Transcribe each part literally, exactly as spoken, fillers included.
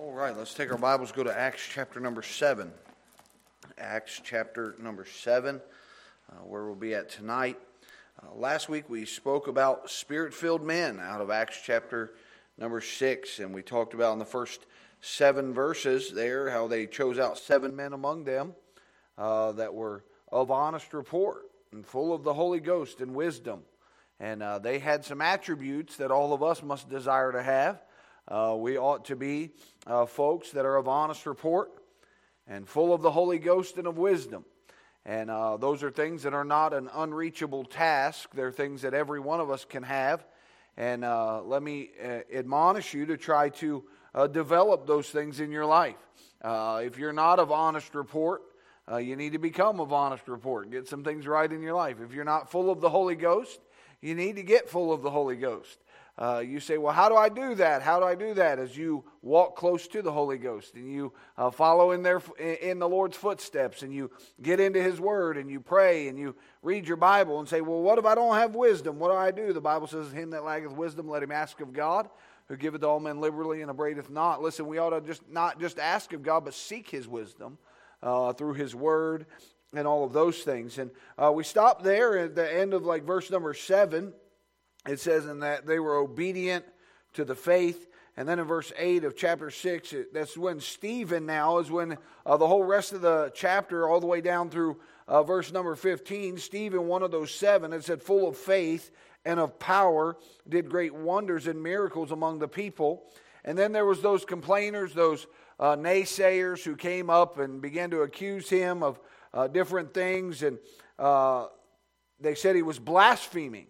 All right, let's take our Bibles, go to Acts chapter number seven. Acts chapter number seven, uh, where we'll be at tonight. Uh, last week we spoke about spirit-filled men out of Acts chapter number six, and we talked about in the first seven verses there how they chose out seven men among them uh, that were of honest report and full of the Holy Ghost and wisdom. And uh, they had some attributes that all of us must desire to have. Uh, we ought to be uh, folks that are of honest report and full of the Holy Ghost and of wisdom. And uh, those are things that are not an unreachable task. They're things that every one of us can have. And uh, let me uh, admonish you to try to uh, develop those things in your life. Uh, if you're not of honest report, uh, you need to become of honest report. Get some things right in your life. If you're not full of the Holy Ghost, you need to get full of the Holy Ghost. Uh, you say, well, how do I do that? How do I do that? As you walk close to the Holy Ghost and you uh, follow in their in the Lord's footsteps and you get into His Word and you pray and you read your Bible and say, well, what if I don't have wisdom? What do I do? The Bible says, him that lacketh wisdom, let him ask of God, who giveth all men liberally and abradeth not. Listen, we ought to just not just ask of God, but seek His wisdom uh, through His Word and all of those things. And uh, we stop there at the end of like verse number seven. It says in that they were obedient to the faith. And then in verse eight of chapter six, it, that's when Stephen now is when uh, the whole rest of the chapter, all the way down through uh, verse number fifteen, Stephen, one of those seven, it said, full of faith and of power, did great wonders and miracles among the people. And then there was those complainers, those uh, naysayers who came up and began to accuse him of uh, different things. And uh, they said he was blaspheming.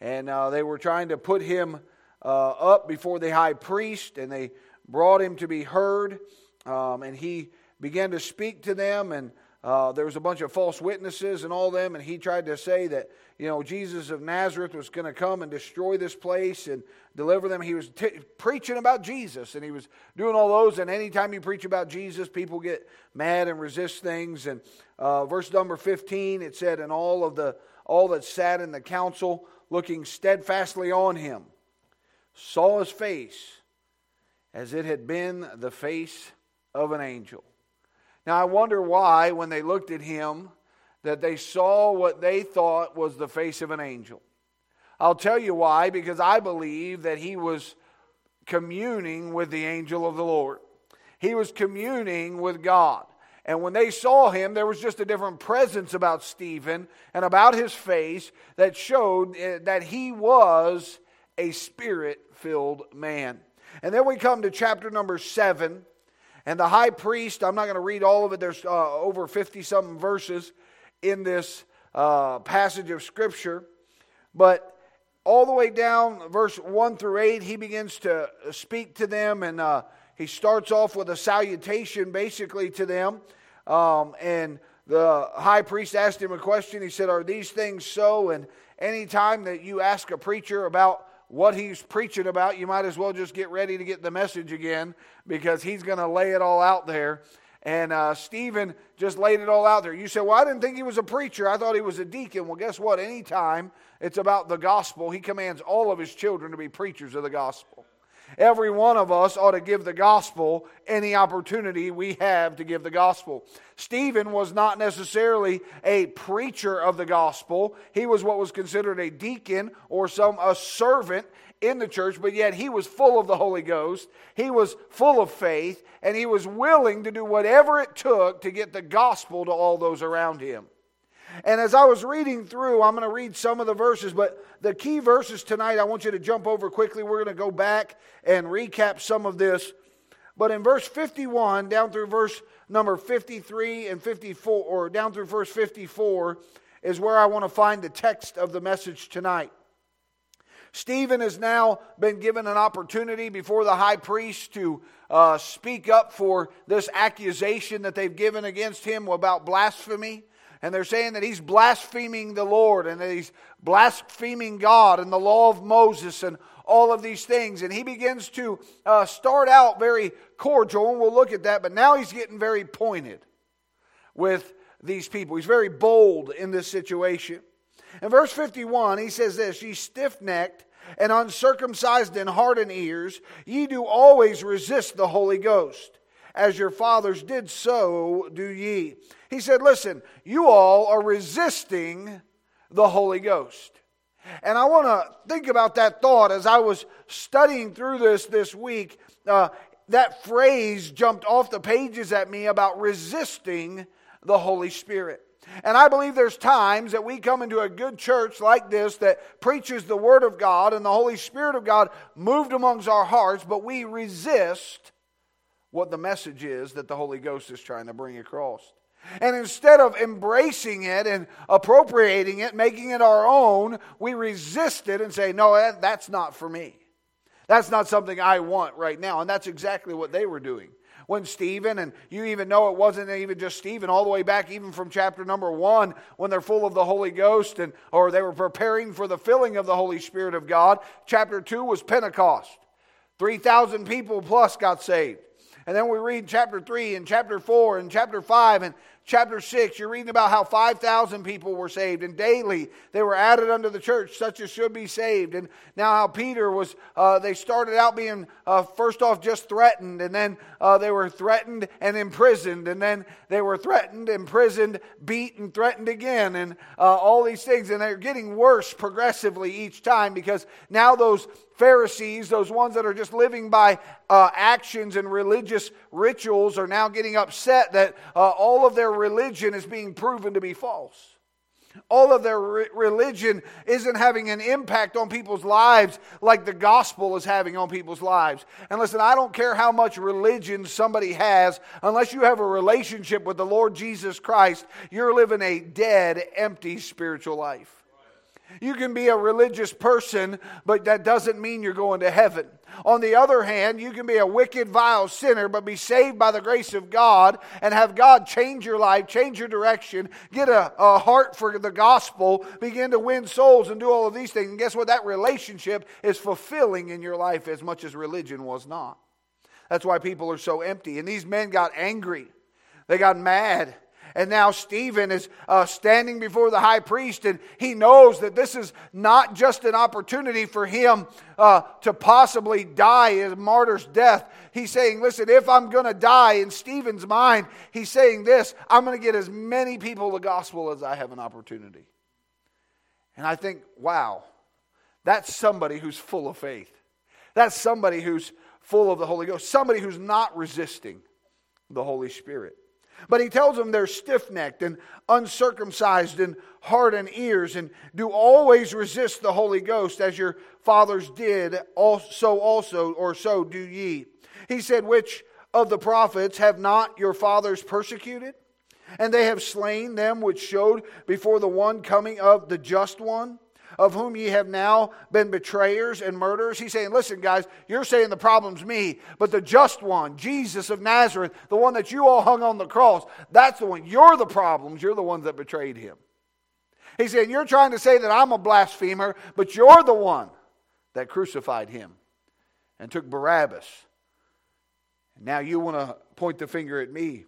And uh, they were trying to put him uh, up before the high priest, and they brought him to be heard. Um, and he began to speak to them, and uh, there was a bunch of false witnesses and all them. And he tried to say that, you know, Jesus of Nazareth was going to come and destroy this place and deliver them. He was t- preaching about Jesus, and he was doing all those. And anytime you preach about Jesus, people get mad and resist things. And uh, verse number fifteen, it said, and all of the all that sat in the council, looking steadfastly on him, saw his face as it had been the face of an angel. Now I wonder why, when they looked at him, that they saw what they thought was the face of an angel. I'll tell you why, because I believe that he was communing with the angel of the Lord. He was communing with God. And when they saw him, there was just a different presence about Stephen and about his face that showed that he was a spirit-filled man. And then we come to chapter number seven. And the high priest, I'm not going to read all of it. There's uh, over fifty-something verses in this uh, passage of Scripture. But all the way down, verse one through eight, he begins to speak to them. And uh, he starts off with a salutation basically to them. Um, and the high priest asked him a question. He said, are these things so? And any time that you ask a preacher about what he's preaching about, you might as well just get ready to get the message again, because he's going to lay it all out there. And uh, Stephen just laid it all out there. You said, well, I didn't think he was a preacher. I thought he was a deacon. Well, guess what? Any time it's about the gospel, he commands all of his children to be preachers of the gospel. Every one of us ought to give the gospel any opportunity we have to give the gospel. Stephen was not necessarily a preacher of the gospel. He was what was considered a deacon or some a servant in the church, but yet he was full of the Holy Ghost. He was full of faith, and he was willing to do whatever it took to get the gospel to all those around him. And as I was reading through, I'm going to read some of the verses, but the key verses tonight, I want you to jump over quickly. We're going to go back and recap some of this. But in verse fifty-one, down through verse number fifty-three and fifty-four, or down through verse fifty-four, is where I want to find the text of the message tonight. Stephen has now been given an opportunity before the high priest to uh, speak up for this accusation that they've given against him about blasphemy. And they're saying that he's blaspheming the Lord and that he's blaspheming God and the law of Moses and all of these things. And he begins to uh, start out very cordial, and we'll look at that. But now he's getting very pointed with these people. He's very bold in this situation. In verse fifty-one, he says this, ye stiff-necked and uncircumcised in heart and ears, ye do always resist the Holy Ghost. As your fathers did, so do ye. He said, listen, you all are resisting the Holy Ghost. And I want to think about that thought as I was studying through this this week. Uh, that phrase jumped off the pages at me about resisting the Holy Spirit. And I believe there's times that we come into a good church like this that preaches the Word of God and the Holy Spirit of God moved amongst our hearts, but we resist what the message is that the Holy Ghost is trying to bring across. And instead of embracing it and appropriating it, making it our own, we resist it and say, no, that's not for me. That's not something I want right now. And that's exactly what they were doing. When Stephen, and you even know it wasn't even just Stephen, all the way back even from chapter number one, when they're full of the Holy Ghost, and or they were preparing for the filling of the Holy Spirit of God. Chapter two was Pentecost. three thousand people plus got saved. And then we read chapter three and chapter four and chapter five and chapter six. You're reading about how five thousand people were saved, and daily they were added unto the church, such as should be saved. And now how Peter was, uh, they started out being uh, first off just threatened, and then uh, they were threatened and imprisoned, and then they were threatened, imprisoned, beat, and threatened again, and uh, all these things. And they're getting worse progressively each time, because now those Pharisees, those ones that are just living by uh, actions and religious rituals, are now getting upset that uh, all of their religion is being proven to be false. All of their re- religion isn't having an impact on people's lives like the gospel is having on people's lives. And listen, I don't care how much religion somebody has, unless you have a relationship with the Lord Jesus Christ, you're living a dead, empty spiritual life. You can be a religious person, but that doesn't mean you're going to heaven. On the other hand, you can be a wicked, vile sinner, but be saved by the grace of God and have God change your life, change your direction, get a, a heart for the gospel, begin to win souls and do all of these things. And guess what? That relationship is fulfilling in your life as much as religion was not. That's why people are so empty. And these men got angry. They got mad. And now Stephen is uh, standing before the high priest, and he knows that this is not just an opportunity for him uh, to possibly die a martyr's death. He's saying, listen, if I'm going to die, in Stephen's mind, he's saying this, I'm going to get as many people the gospel as I have an opportunity. And I think, wow, that's somebody who's full of faith. That's somebody who's full of the Holy Ghost. Somebody who's not resisting the Holy Spirit. But he tells them they're stiff-necked and uncircumcised in heart and ears, and do always resist the Holy Ghost, as your fathers did, so also, or so do ye. He said, which of the prophets have not your fathers persecuted? And they have slain them which showed before the one coming of the Just One, of whom ye have now been betrayers and murderers. He's saying, listen, guys, you're saying the problem's me, but the Just One, Jesus of Nazareth, the one that you all hung on the cross, that's the one. You're the problems. You're the ones that betrayed him. He's saying, you're trying to say that I'm a blasphemer, but you're the one that crucified him and took Barabbas. And now you want to point the finger at me.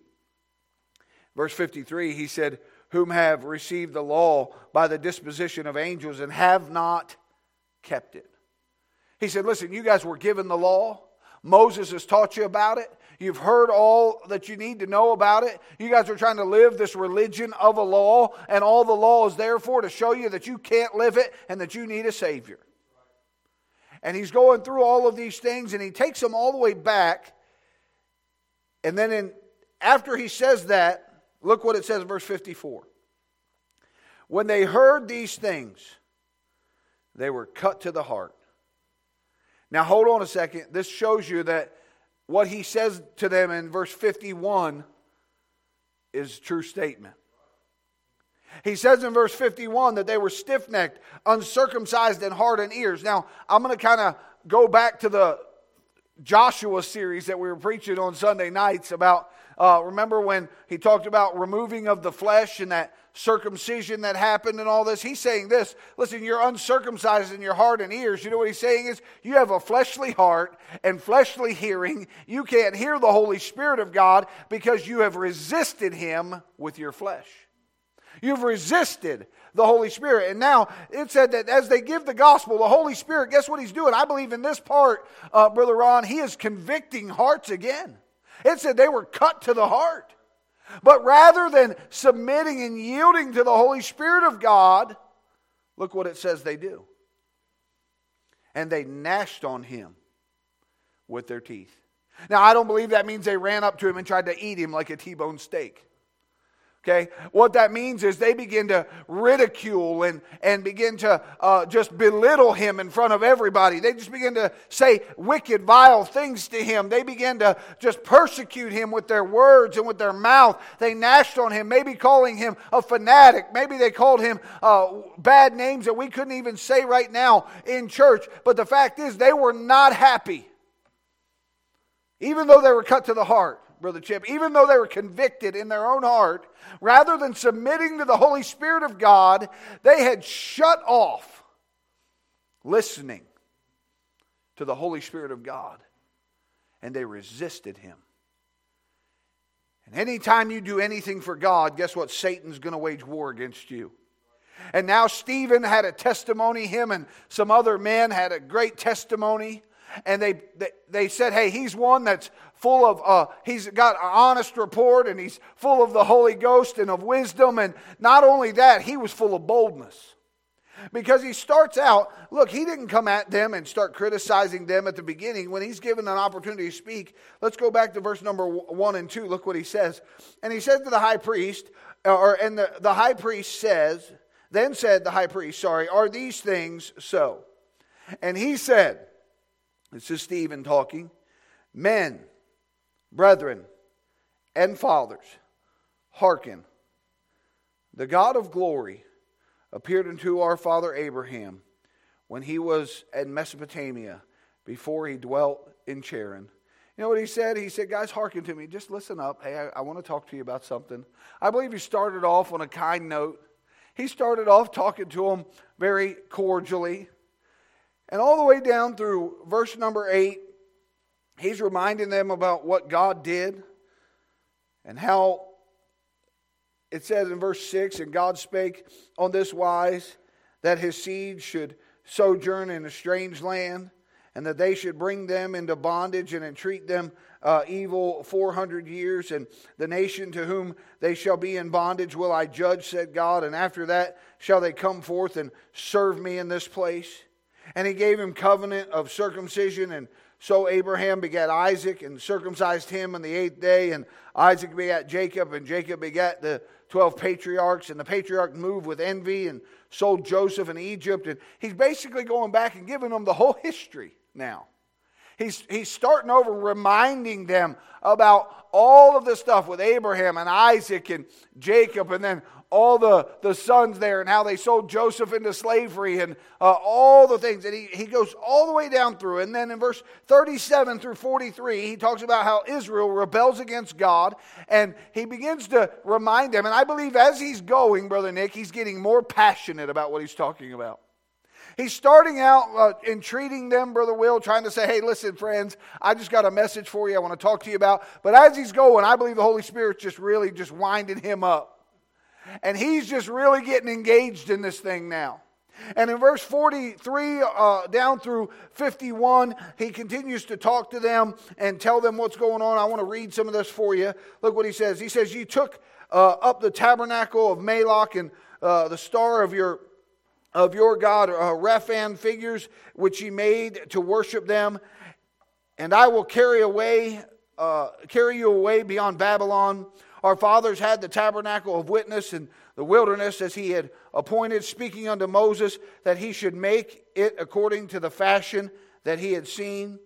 Verse fifty-three, he said, whom have received the law by the disposition of angels and have not kept it. He said, listen, you guys were given the law. Moses has taught you about it. You've heard all that you need to know about it. You guys are trying to live this religion of a law, and all the law is there for to show you that you can't live it and that you need a Savior. And he's going through all of these things, and he takes them all the way back. And then in, after he says that, look what it says in verse fifty-four. When they heard these things, they were cut to the heart. Now hold on a second. This shows you that what he says to them in verse fifty-one is a true statement. He says in verse fifty-one that they were stiff-necked, uncircumcised in heart and ears. Now I'm going to kind of go back to the Joshua series that we were preaching on Sunday nights about Uh, remember when he talked about removing of the flesh and that circumcision that happened and all this? He's saying this, listen, you're uncircumcised in your heart and ears. You know what he's saying is, you have a fleshly heart and fleshly hearing. You can't hear the Holy Spirit of God because you have resisted him with your flesh. You've resisted the Holy Spirit. And now it said that as they give the gospel, the Holy Spirit, guess what he's doing? I believe in this part, uh, Brother Ron, he is convicting hearts again. It said they were cut to the heart. But rather than submitting and yielding to the Holy Spirit of God, look what it says they do. And they gnashed on him with their teeth. Now, I don't believe that means they ran up to him and tried to eat him like a T-bone steak. Okay, what that means is they begin to ridicule and, and begin to uh, just belittle him in front of everybody. They just begin to say wicked, vile things to him. They begin to just persecute him with their words and with their mouth. They gnashed on him, maybe calling him a fanatic. Maybe they called him uh, bad names that we couldn't even say right now in church. But the fact is, they were not happy. Even though they were cut to the heart, Brother Chip, even though they were convicted in their own heart, rather than submitting to the Holy Spirit of God, they had shut off listening to the Holy Spirit of God. And they resisted Him. And anytime you do anything for God, guess what? Satan's going to wage war against you. And now Stephen had a testimony. Him and some other men had a great testimony. And they, they they said, hey, he's one that's full of, uh, he's got an honest report, and he's full of the Holy Ghost and of wisdom. And not only that, he was full of boldness. Because he starts out, look, he didn't come at them and start criticizing them at the beginning. When he's given an opportunity to speak, let's go back to verse number one and two. Look what he says. And he says to the high priest, or and the, the high priest says, then said the high priest, sorry, are these things so? And he said, this is Stephen talking. Men, brethren, and fathers, hearken. The God of glory appeared unto our father Abraham when he was in Mesopotamia, before he dwelt in Charan. You know what he said? He said, guys, hearken to me. Just listen up. Hey, I, I want to talk to you about something. I believe he started off on a kind note. He started off talking to them very cordially. And all the way down through verse number eight, he's reminding them about what God did and how it says in verse six, and God spake on this wise, that his seed should sojourn in a strange land, and that they should bring them into bondage and entreat them uh, evil four hundred years, and the nation to whom they shall be in bondage will I judge, said God, and after that shall they come forth and serve me in this place. And he gave him covenant of circumcision, and so Abraham begat Isaac, and circumcised him on the eighth day, and Isaac begat Jacob, and Jacob begat the twelve patriarchs, and the patriarch moved with envy and sold Joseph in Egypt. And he's basically going back and giving them the whole history now. He's, he's starting over reminding them about all of the stuff with Abraham and Isaac and Jacob, and then all the, the sons there, and how they sold Joseph into slavery, and uh, all the things. And he, he goes all the way down through. And then in verse thirty-seven through forty-three, he talks about how Israel rebels against God. And he begins to remind them. And I believe as he's going, Brother Nick, he's getting more passionate about what he's talking about. He's starting out uh, entreating them, Brother Will, trying to say, hey, listen, friends, I just got a message for you I want to talk to you about. But as he's going, I believe the Holy Spirit's just really just winding him up. And he's just really getting engaged in this thing now. And in verse forty-three uh, down through fifty-one, he continues to talk to them and tell them what's going on. I want to read some of this for you. Look what he says. He says, you took uh, up the tabernacle of Moloch and uh, the star of your of your God, uh, Rephan figures, which ye made to worship them. And I will carry away, uh, carry you away beyond Babylon. Our fathers had the tabernacle of witness in the wilderness as he had appointed, speaking unto Moses that he should make it according to the fashion that he had seen.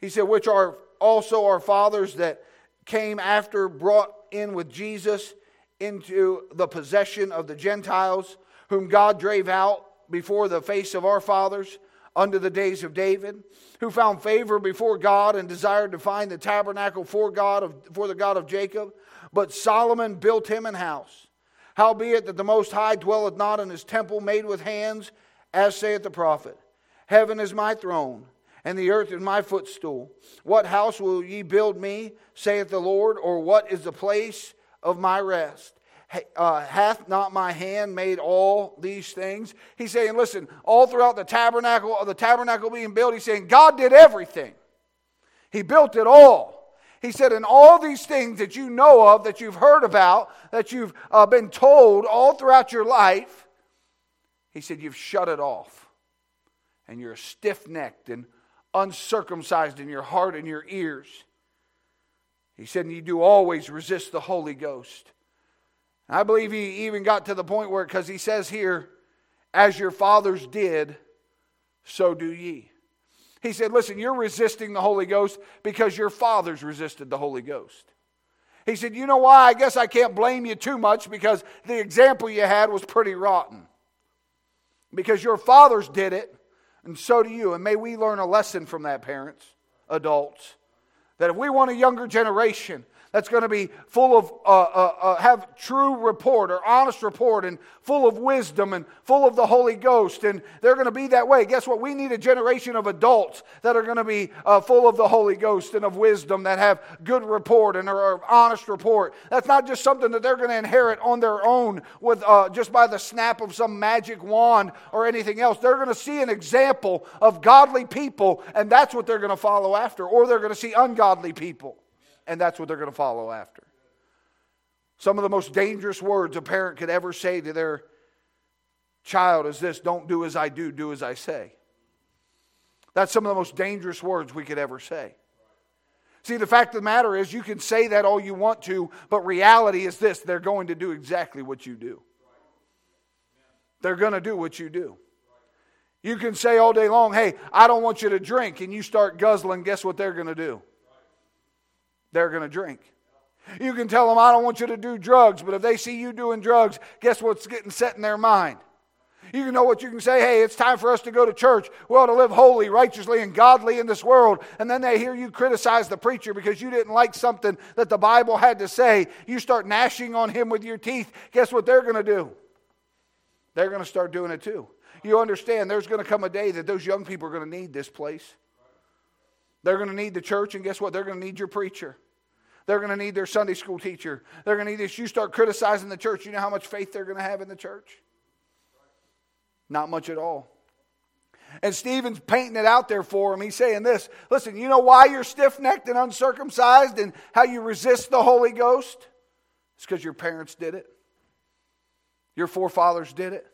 He said, which are also our fathers that came after brought in with Jesus into the possession of the Gentiles, whom God drave out before the face of our fathers unto the days of David, who found favor before God and desired to find the tabernacle for God of, for the God of Jacob. But Solomon built him an house. Howbeit that the Most High dwelleth not in his temple made with hands, as saith the prophet. Heaven is my throne, and the earth is my footstool. What house will ye build me, saith the Lord, or what is the place of my rest? uh, hath not my hand made all these things? He's saying, listen, all throughout the tabernacle, the tabernacle being built, he's saying, God did everything. He built it all. He said, and all these things that you know of, that you've heard about, that you've uh, been told all throughout your life, he said, you've shut it off. And you're stiff-necked and uncircumcised in your heart and your ears. He said, and you do always resist the Holy Ghost. And I believe he even got to the point where, because he says here, as your fathers did, so do ye. He said, listen, you're resisting the Holy Ghost because your fathers resisted the Holy Ghost. He said, you know why? I guess I can't blame you too much because the example you had was pretty rotten. Because your fathers did it, and so do you. And may we learn a lesson from that, parents, adults, that if we want a younger generation that's going to be full of, uh, uh, uh, have true report or honest report and full of wisdom and full of the Holy Ghost, and they're going to be that way. Guess what? We need a generation of adults that are going to be uh, full of the Holy Ghost and of wisdom, that have good report and are, are honest report. That's not just something that they're going to inherit on their own with uh, just by the snap of some magic wand or anything else. They're going to see an example of godly people, and that's what they're going to follow after, or they're going to see ungodly people. And that's what they're going to follow after. Some of the most dangerous words a parent could ever say to their child is this: don't do as I do, do as I say. That's some of the most dangerous words we could ever say. See, the fact of the matter is you can say that all you want to, but reality is this: they're going to do exactly what you do. They're going to do what you do. You can say all day long, hey, I don't want you to drink, and you start guzzling, guess what they're going to do? They're going to drink. You can tell them, I don't want you to do drugs, but if they see you doing drugs, guess what's getting set in their mind? You can know what you can say, hey, it's time for us to go to church. We ought to live holy, righteously, and godly in this world. And then they hear you criticize the preacher because you didn't like something that the Bible had to say. You start gnashing on him with your teeth. Guess what they're going to do? They're going to start doing it too. You understand, there's going to come a day that those young people are going to need this place. They're going to need the church, and guess what? They're going to need your preacher. They're going to need their Sunday school teacher. They're going to need this. You start criticizing the church, you know how much faith they're going to have in the church? Not much at all. And Stephen's painting it out there for him. He's saying this: listen, you know why you're stiff-necked and uncircumcised and how you resist the Holy Ghost? It's because your parents did it. Your forefathers did it.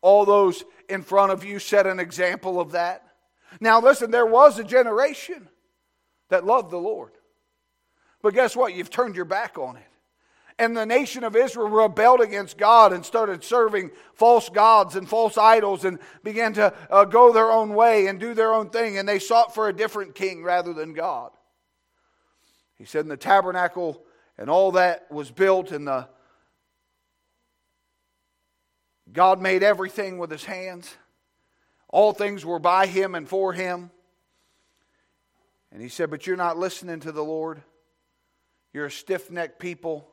All those in front of you set an example of that. Now listen, there was a generation that loved the Lord. But guess what? You've turned your back on it. And the nation of Israel rebelled against God and started serving false gods and false idols and began to uh, go their own way and do their own thing. And they sought for a different king rather than God. He said, in the tabernacle and all that was built, and the God made everything with his hands. All things were by him and for him. And he said, but you're not listening to the Lord. You're a stiff-necked people.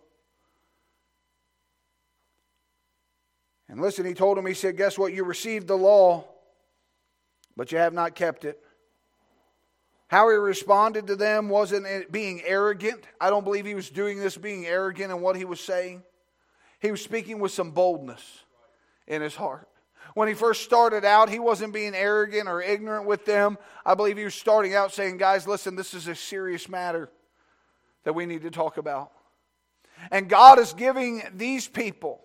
And listen, he told him, he said, guess what? You received the law, but you have not kept it. How he responded to them wasn't it being arrogant. I don't believe he was doing this being arrogant in what he was saying. He was speaking with some boldness in his heart. When he first started out, he wasn't being arrogant or ignorant with them. I believe he was starting out saying, guys, listen, this is a serious matter that we need to talk about. And God is giving these people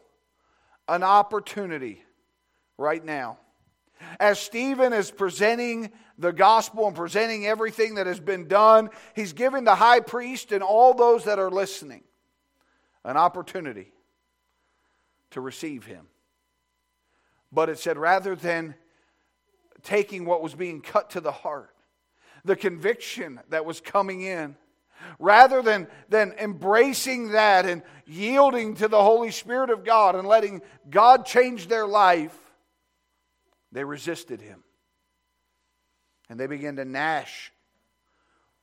an opportunity right now. As Stephen is presenting the gospel and presenting everything that has been done, he's giving the high priest and all those that are listening an opportunity to receive him. But it said, rather than taking what was being cut to the heart, the conviction that was coming in, rather than, than embracing that and yielding to the Holy Spirit of God and letting God change their life, they resisted him. And they began to gnash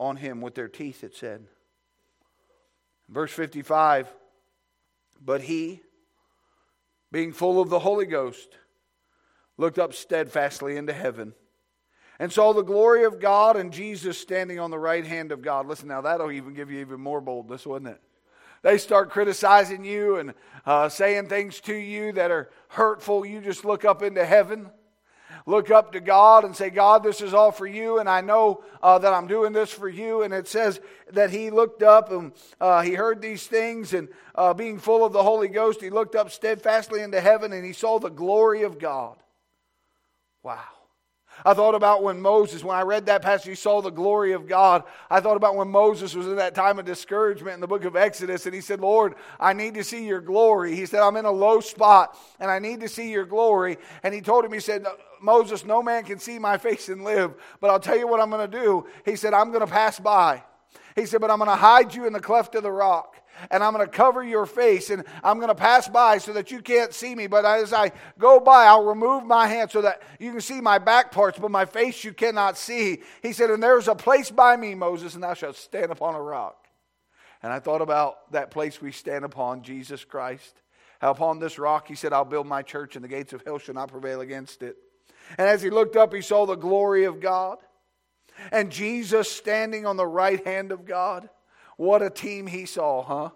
on him with their teeth, it said. Verse fifty-five, but he, being full of the Holy Ghost, looked up steadfastly into heaven and saw the glory of God and Jesus standing on the right hand of God. Listen now, that'll even give you even more boldness, wouldn't it? they start criticizing you and uh, saying things to you that are hurtful, you just look up into heaven. Look up to God and say, God, this is all for you, and I know uh, that I'm doing this for you. And it says that he looked up and uh, he heard these things, and uh, being full of the Holy Ghost, he looked up steadfastly into heaven, and he saw the glory of God. Wow. I thought about when Moses, when I read that passage, he saw the glory of God. I thought about when Moses was in that time of discouragement in the book of Exodus, and he said, Lord, I need to see your glory. He said, I'm in a low spot, and I need to see your glory. And he told him, he said, Moses, no man can see my face and live, but I'll tell you what I'm going to do. He said, I'm going to pass by. He said, but I'm going to hide you in the cleft of the rock, and I'm going to cover your face, and I'm going to pass by so that you can't see me. But as I go by, I'll remove my hand so that you can see my back parts, but my face you cannot see. He said, and there's a place by me, Moses, and thou shalt stand upon a rock. And I thought about that place we stand upon, Jesus Christ. How upon this rock, he said, I'll build my church, and the gates of hell shall not prevail against it. And as he looked up, he saw the glory of God. And Jesus standing on the right hand of God. What a team he saw, huh?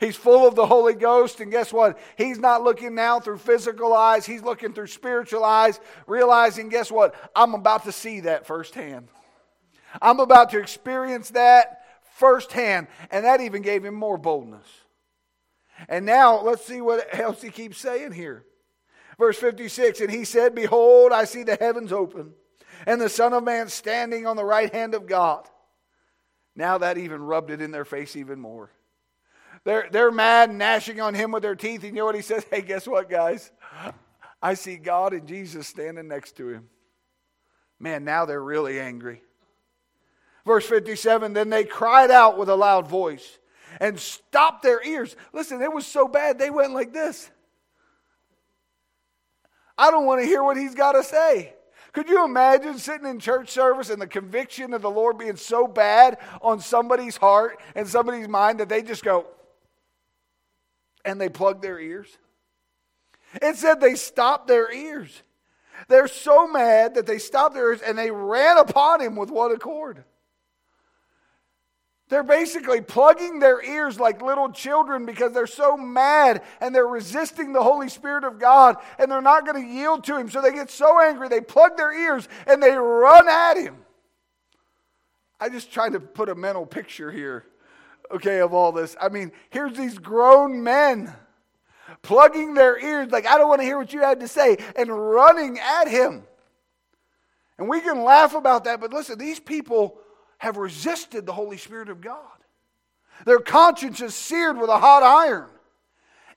He's full of the Holy Ghost, and guess what? He's not looking now through physical eyes. He's looking through spiritual eyes, realizing, guess what? I'm about to see that firsthand. I'm about to experience that firsthand. And that even gave him more boldness. And now, let's see what else he keeps saying here. Verse fifty-six, and he said, behold, I see the heavens open, and the Son of Man standing on the right hand of God. Now that even rubbed it in their face even more. They're, they're mad and gnashing on him with their teeth. And you know what he says? Hey, guess what, guys? I see God and Jesus standing next to him. Man, now they're really angry. Verse fifty-seven, then they cried out with a loud voice and stopped their ears. Listen, it was so bad they went like this. I don't want to hear what he's got to say. Could you imagine sitting in church service and the conviction of the Lord being so bad on somebody's heart and somebody's mind that they just go and they plug their ears? It said they stopped their ears. They're so mad that they stopped their ears and they ran upon him with one accord. They're basically plugging their ears like little children because they're so mad and they're resisting the Holy Spirit of God and they're not going to yield to him. So they get so angry, they plug their ears and they run at him. I just tried to put a mental picture here, okay, of all this. I mean, here's these grown men plugging their ears like, I don't want to hear what you had to say, and running at him. And we can laugh about that, but listen, these people have resisted the Holy Spirit of God. Their conscience is seared with a hot iron.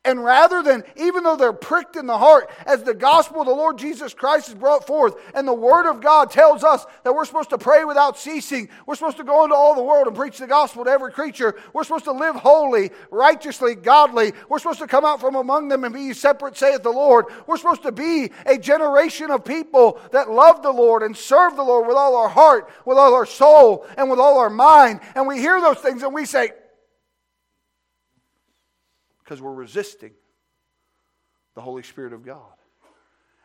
And rather than, even though they're pricked in the heart, as the gospel of the Lord Jesus Christ is brought forth, and the Word of God tells us that we're supposed to pray without ceasing, we're supposed to go into all the world and preach the gospel to every creature, we're supposed to live holy, righteously, godly, we're supposed to come out from among them and be separate, saith the Lord. We're supposed to be a generation of people that love the Lord and serve the Lord with all our heart, with all our soul, and with all our mind. And we hear those things and we say, because we're resisting the Holy Spirit of God.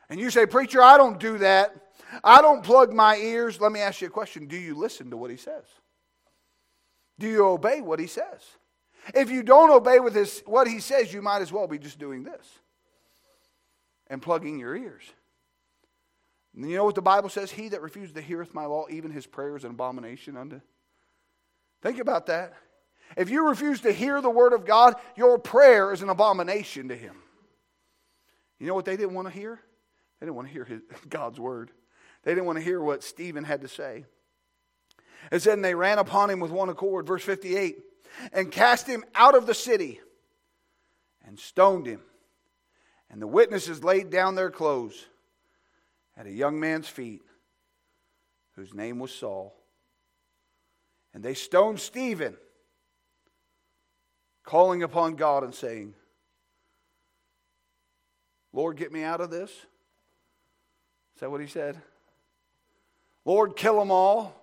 And you say, preacher, I don't do that. I don't plug my ears. Let me ask you a question. Do you listen to what he says? Do you obey what he says? If you don't obey with his, what he says, you might as well be just doing this and plugging your ears. And you know what the Bible says? He that refuseth to heareth my law, even his prayer is an abomination unto. Think about that. If you refuse to hear the word of God, your prayer is an abomination to him. You know what they didn't want to hear? They didn't want to hear his, God's word. They didn't want to hear what Stephen had to say. It said, and they ran upon him with one accord, verse fifty-eight, and cast him out of the city and stoned him. And the witnesses laid down their clothes at a young man's feet, whose name was Saul. And they stoned Stephen, calling upon God and saying, Lord, get me out of this. Is that what he said? Lord, kill them all.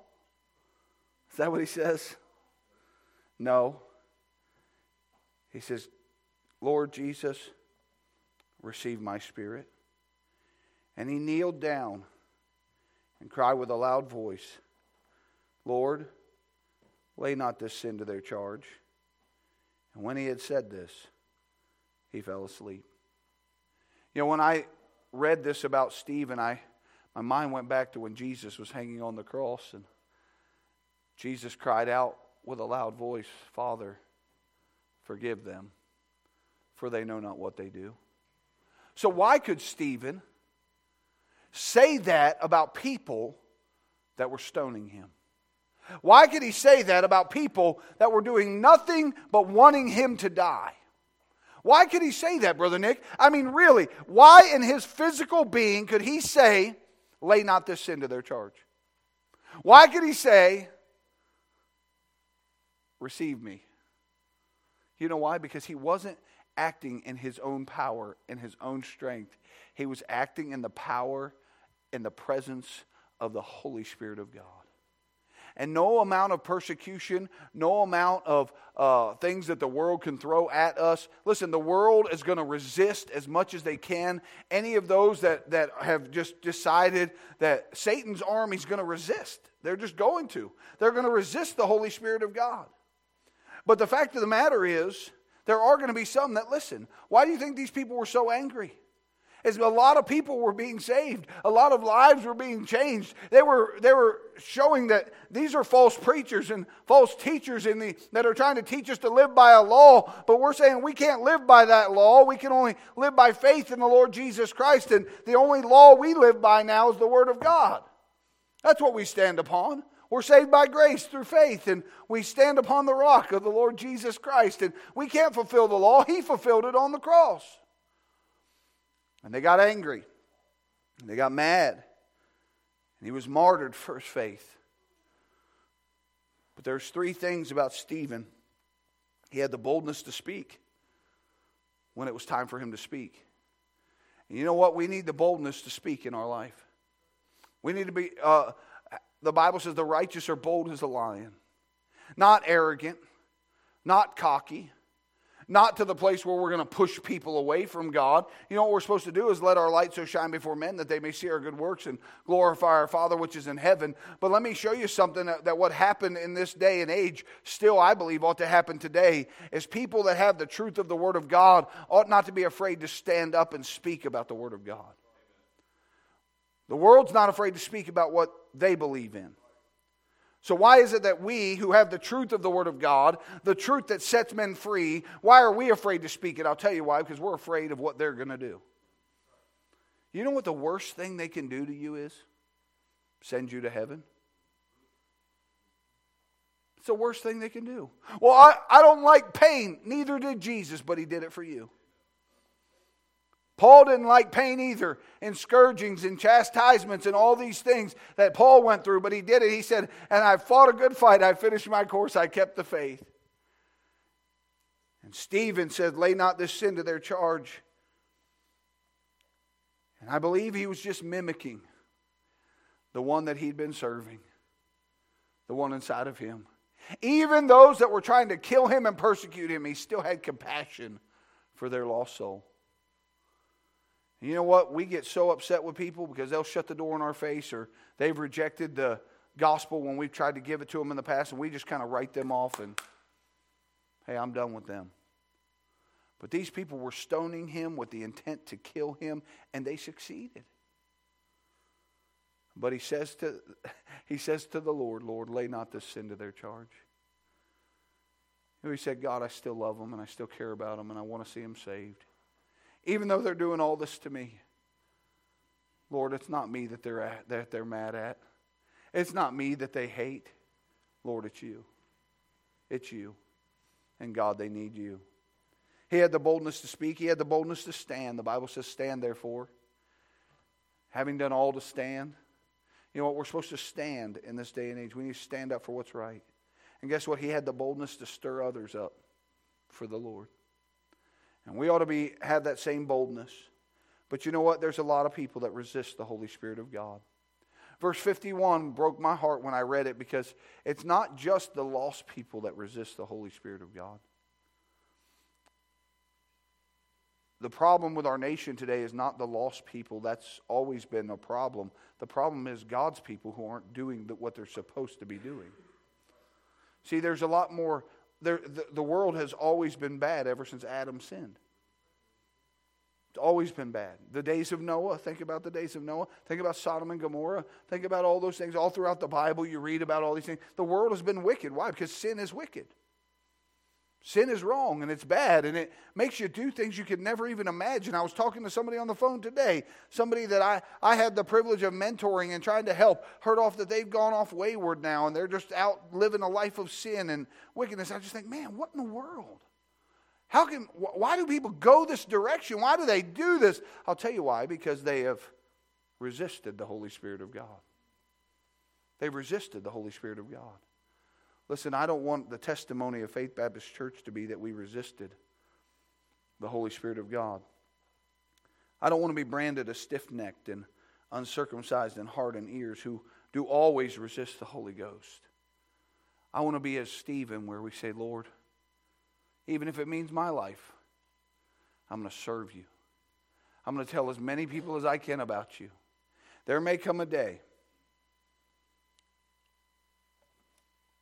Is that what he says? No. He says, Lord Jesus, receive my spirit. And he kneeled down and cried with a loud voice, Lord, lay not this sin to their charge. And when he had said this, he fell asleep. You know, when I read this about Stephen, I my mind went back to when Jesus was hanging on the cross, and Jesus cried out with a loud voice, "Father, forgive them, for they know not what they do." So why could Stephen say that about people that were stoning him? Why could he say that about people that were doing nothing but wanting him to die? Why could he say that, Brother Nick? I mean, really, why in his physical being could he say, "Lay not this sin to their charge"? Why could he say, "Receive me"? You know why? Because he wasn't acting in his own power, in his own strength. He was acting in the power and the presence of the Holy Spirit of God. And no amount of persecution, no amount of uh, things that the world can throw at us. Listen, the world is going to resist as much as they can. Any of those that, that have just decided that Satan's army is going to resist. They're just going to. They're going to resist the Holy Spirit of God. But the fact of the matter is, there are going to be some that listen. Why do you think these people were so angry? Is a lot of people were being saved. A lot of lives were being changed. They were, they were showing that these are false preachers and false teachers in the, that are trying to teach us to live by a law. But we're saying we can't live by that law. We can only live by faith in the Lord Jesus Christ. And the only law we live by now is the Word of God. That's what we stand upon. We're saved by grace through faith, and we stand upon the rock of the Lord Jesus Christ. And we can't fulfill the law. He fulfilled it on the cross. And they got angry. And they got mad. And he was martyred for his faith. But there's three things about Stephen. He had the boldness to speak when it was time for him to speak. And you know what? We need the boldness to speak in our life. We need to be, uh, the Bible says the righteous are bold as a lion. Not arrogant. Not cocky. Not to the place where we're going to push people away from God. You know what we're supposed to do is let our light so shine before men that they may see our good works and glorify our Father which is in heaven. But let me show you something that, that what happened in this day and age still, I believe, ought to happen today is people that have the truth of the Word of God ought not to be afraid to stand up and speak about the Word of God. The world's not afraid to speak about what they believe in. So why is it that we who have the truth of the Word of God, the truth that sets men free, why are we afraid to speak it? I'll tell you why, because we're afraid of what they're going to do. You know what the worst thing they can do to you is? Send you to heaven. It's the worst thing they can do. Well, I, I don't like pain. Neither did Jesus, but he did it for you. Paul didn't like pain either, and scourgings and chastisements and all these things that Paul went through, but he did it. He said, "And I fought a good fight, I finished my course, I kept the faith." And Stephen said, "Lay not this sin to their charge." And I believe he was just mimicking the one that he'd been serving, the one inside of him. Even those that were trying to kill him and persecute him, he still had compassion for their lost soul. You know what? We get so upset with people because they'll shut the door in our face, or they've rejected the gospel when we've tried to give it to them in the past, and we just kind of write them off and, hey, I'm done with them. But these people were stoning him with the intent to kill him, and they succeeded. But he says to, he says to the Lord, "Lord, lay not this sin to their charge." And he said, "God, I still love them, and I still care about them, and I want to see them saved. Even though they're doing all this to me, Lord, it's not me that they're at, that they're mad at. It's not me that they hate. Lord, it's you. It's you. And God, they need you." He had the boldness to speak. He had the boldness to stand. The Bible says, "Stand therefore, having done all to stand." You know what? We're supposed to stand in this day and age. We need to stand up for what's right. And guess what? He had the boldness to stir others up for the Lord. And we ought to be have that same boldness. But you know what? There's a lot of people that resist the Holy Spirit of God. Verse fifty-one broke my heart when I read it, because it's not just the lost people that resist the Holy Spirit of God. The problem with our nation today is not the lost people. That's always been a problem. The problem is God's people who aren't doing what they're supposed to be doing. See, there's a lot more there, the, the world has always been bad ever since Adam sinned. It's always been bad. The days of Noah, think about the days of Noah. Think about Sodom and Gomorrah. Think about all those things. All throughout the Bible you read about all these things. The world has been wicked. Why? Because sin is wicked. Sin is wrong and it's bad and it makes you do things you could never even imagine. I was talking to somebody on the phone today, somebody that I, I had the privilege of mentoring and trying to help, heard off that they've gone off wayward now and they're just out living a life of sin and wickedness. I just think, man, what in the world? How can, why do people go this direction? Why do they do this? I'll tell you why, because they have resisted the Holy Spirit of God. They've resisted the Holy Spirit of God. Listen, I don't want the testimony of Faith Baptist Church to be that we resisted the Holy Spirit of God. I don't want to be branded as stiff-necked and uncircumcised in heart and ears who do always resist the Holy Ghost. I want to be as Stephen where we say, Lord, even if it means my life, I'm going to serve you. I'm going to tell as many people as I can about you. There may come a day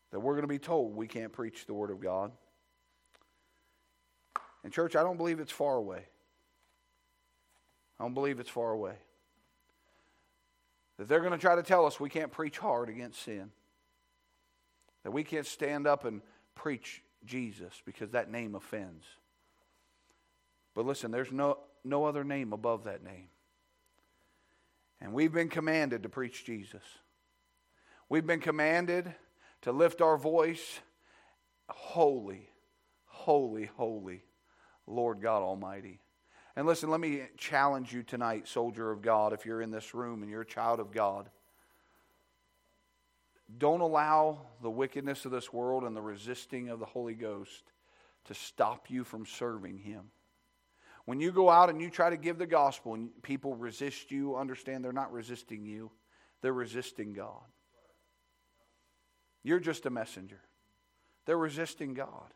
that we're going to be told we can't preach the Word of God. And church, I don't believe it's far away. I don't believe it's far away. That they're going to try to tell us we can't preach hard against sin. That we can't stand up and preach Jesus because that name offends. But listen, there's no, no other name above that name. And we've been commanded to preach Jesus. We've been commanded to lift our voice, holy, holy, holy, Lord God Almighty. And listen, let me challenge you tonight, soldier of God, if you're in this room and you're a child of God. Don't allow the wickedness of this world and the resisting of the Holy Ghost to stop you from serving Him. When you go out and you try to give the gospel and people resist you, understand they're not resisting you, they're resisting God. You're just a messenger. They're resisting God.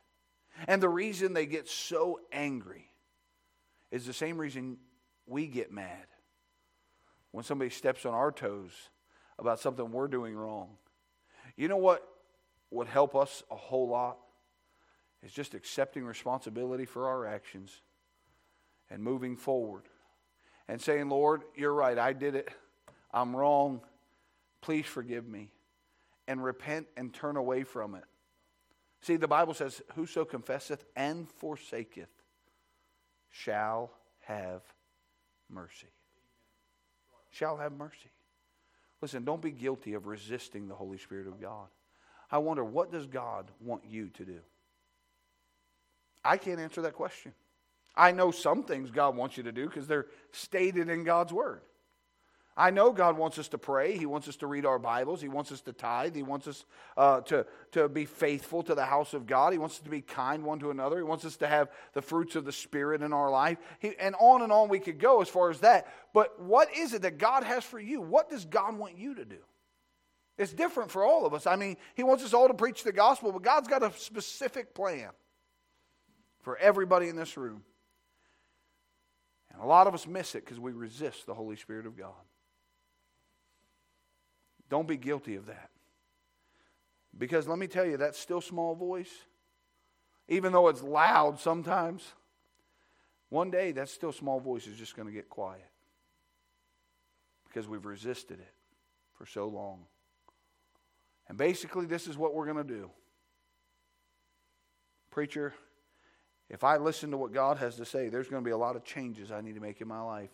And the reason they get so angry is the same reason we get mad when somebody steps on our toes about something we're doing wrong. You know what would help us a whole lot? It's just accepting responsibility for our actions and moving forward and saying, Lord, you're right, I did it. I'm wrong. Please forgive me. And repent and turn away from it. See, the Bible says, whoso confesseth and forsaketh shall have mercy. Shall have mercy. Listen, don't be guilty of resisting the Holy Spirit of God. I wonder, what does God want you to do? I can't answer that question. I know some things God wants you to do because they're stated in God's Word. I know God wants us to pray. He wants us to read our Bibles. He wants us to tithe. He wants us uh, to, to be faithful to the house of God. He wants us to be kind one to another. He wants us to have the fruits of the Spirit in our life. He, and on and on we could go as far as that. But what is it that God has for you? What does God want you to do? It's different for all of us. I mean, He wants us all to preach the gospel, but God's got a specific plan for everybody in this room. And a lot of us miss it because we resist the Holy Spirit of God. Don't be guilty of that. Because let me tell you, that still small voice, even though it's loud sometimes, one day that still small voice is just going to get quiet. Because we've resisted it for so long. And basically, this is what we're going to do. Preacher, if I listen to what God has to say, there's going to be a lot of changes I need to make in my life.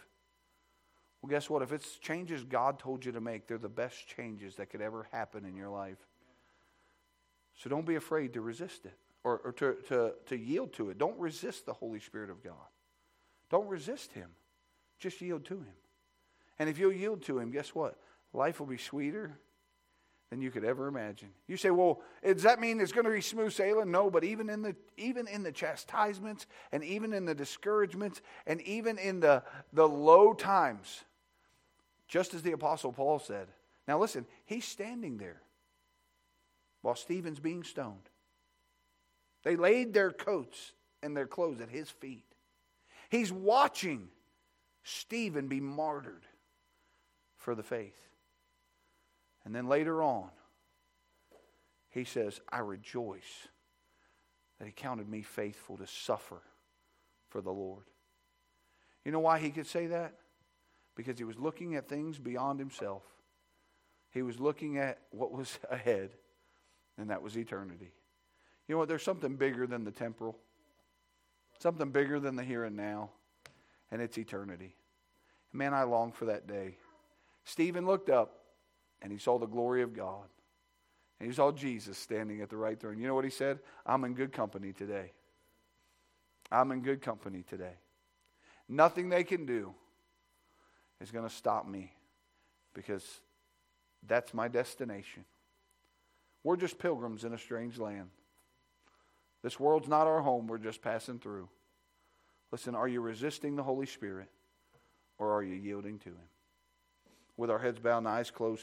Well, guess what? If it's changes God told you to make, they're the best changes that could ever happen in your life. So don't be afraid to resist it or, or to, to, to yield to it. Don't resist the Holy Spirit of God. Don't resist Him. Just yield to Him. And if you'll yield to Him, guess what? Life will be sweeter than you could ever imagine. You say, well, does that mean it's going to be smooth sailing? No, but even in the even in the chastisements and even in the discouragements and even in the, the low times, just as the Apostle Paul said. Now listen, he's standing there while Stephen's being stoned. They laid their coats and their clothes at his feet. He's watching Stephen be martyred for the faith. And then later on, he says, I rejoice that he counted me faithful to suffer for the Lord. You know why he could say that? Because he was looking at things beyond himself. He was looking at what was ahead, and that was eternity. You know what? There's something bigger than the temporal, something bigger than the here and now, and it's eternity. Man, I long for that day. Stephen looked up, and he saw the glory of God. And he saw Jesus standing at the right throne. You know what he said? I'm in good company today. I'm in good company today. Nothing they can do is going to stop me, because that's my destination. We're just pilgrims in a strange land. This world's not our home. We're just passing through. Listen, are you resisting the Holy Spirit, or are you yielding to Him? With our heads bowed and eyes closed.